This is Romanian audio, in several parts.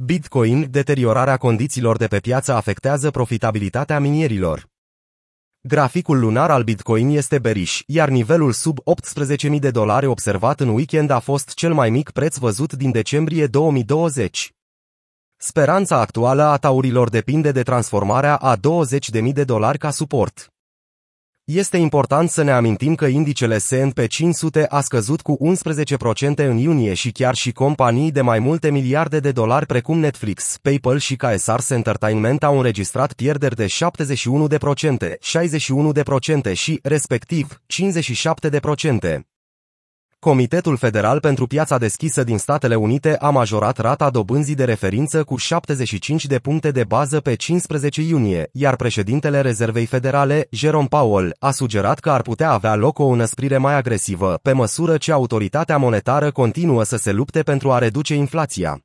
Bitcoin, deteriorarea condițiilor de pe piață afectează profitabilitatea minierilor. Graficul lunar al Bitcoin este bearish, iar nivelul sub $18.000 observat în weekend a fost cel mai mic preț văzut din decembrie 2020. Speranța actuală a taurilor depinde de transformarea a $20.000 ca suport. Este important să ne amintim că indicele S&P 500 a scăzut cu 11% în iunie și chiar și companii de mai multe miliarde de dolari precum Netflix, PayPal și Caesars Entertainment au înregistrat pierderi de 71%, 61% și, respectiv, 57%. Comitetul Federal pentru Piața Deschisă din Statele Unite a majorat rata dobânzii de referință cu 75 de puncte de bază pe 15 iunie, iar președintele Rezervei Federale, Jerome Powell, a sugerat că ar putea avea loc o înăsprire mai agresivă, pe măsură ce autoritatea monetară continuă să se lupte pentru a reduce inflația.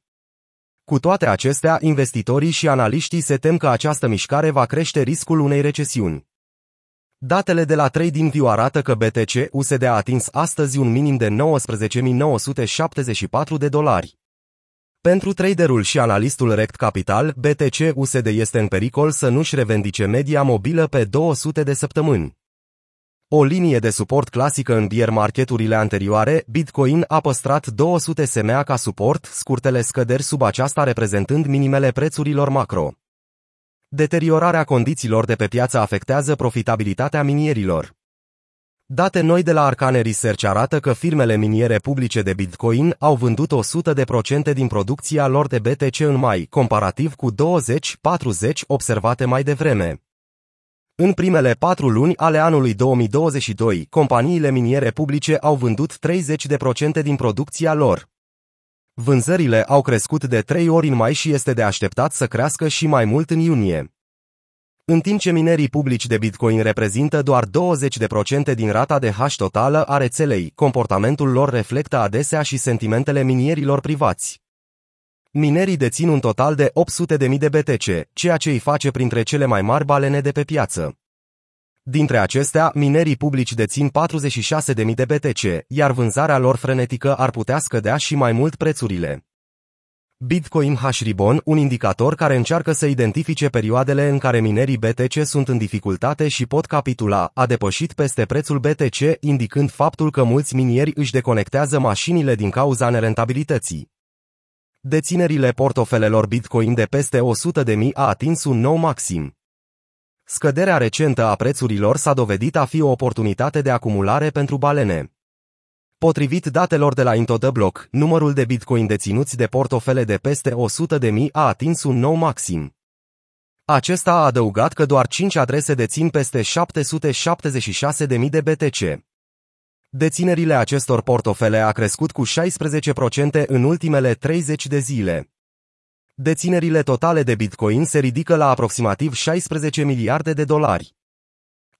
Cu toate acestea, investitorii și analiștii se tem că această mișcare va crește riscul unei recesiuni. Datele de la TradingView arată că BTC-USD a atins astăzi un minim de $19.974. Pentru traderul și analistul Rekt Capital, BTC-USD este în pericol să nu-și revendice media mobilă pe 200 de săptămâni. O linie de suport clasică în bear marketurile anterioare, Bitcoin a păstrat 200 SMA ca suport, scurtele scăderi sub aceasta reprezentând minimele prețurilor macro. Deteriorarea condițiilor de pe piață afectează profitabilitatea minierilor. Date noi de la Arcane Research arată că firmele miniere publice de Bitcoin au vândut 100% din producția lor de BTC în mai, comparativ cu 20-40 observate mai devreme. În primele 4 luni ale anului 2022, companiile miniere publice au vândut 30% din producția lor. Vânzările au crescut de 3 ori în mai și este de așteptat să crească și mai mult în iunie. În timp ce minerii publici de Bitcoin reprezintă doar 20% din rata de hash totală a rețelei, comportamentul lor reflectă adesea și sentimentele minierilor privați. Minerii dețin un total de 800.000 de BTC, ceea ce îi face printre cele mai mari balene de pe piață. Dintre acestea, minerii publici dețin 46.000 de BTC, iar vânzarea lor frenetică ar putea scădea și mai mult prețurile. Bitcoin Hashribon, un indicator care încearcă să identifice perioadele în care minerii BTC sunt în dificultate și pot capitula, a depășit peste prețul BTC, indicând faptul că mulți minieri își deconectează mașinile din cauza nerentabilității. Deținerile portofelelor Bitcoin de peste 100.000 a atins un nou maxim. Scăderea recentă a prețurilor s-a dovedit a fi o oportunitate de acumulare pentru balene. Potrivit datelor de la IntoTheBlock, numărul de Bitcoin deținuți de portofele de peste 100.000 a atins un nou maxim. Acesta a adăugat că doar 5 adrese dețin peste 776.000 de BTC. Deținerile acestor portofele a crescut cu 16% în ultimele 30 de zile. Deținerile totale de Bitcoin se ridică la aproximativ 16 miliarde de dolari.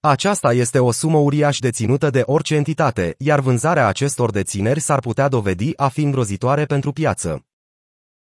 Aceasta este o sumă uriașă deținută de orice entitate, iar vânzarea acestor dețineri s-ar putea dovedi a fi îngrozitoare pentru piață.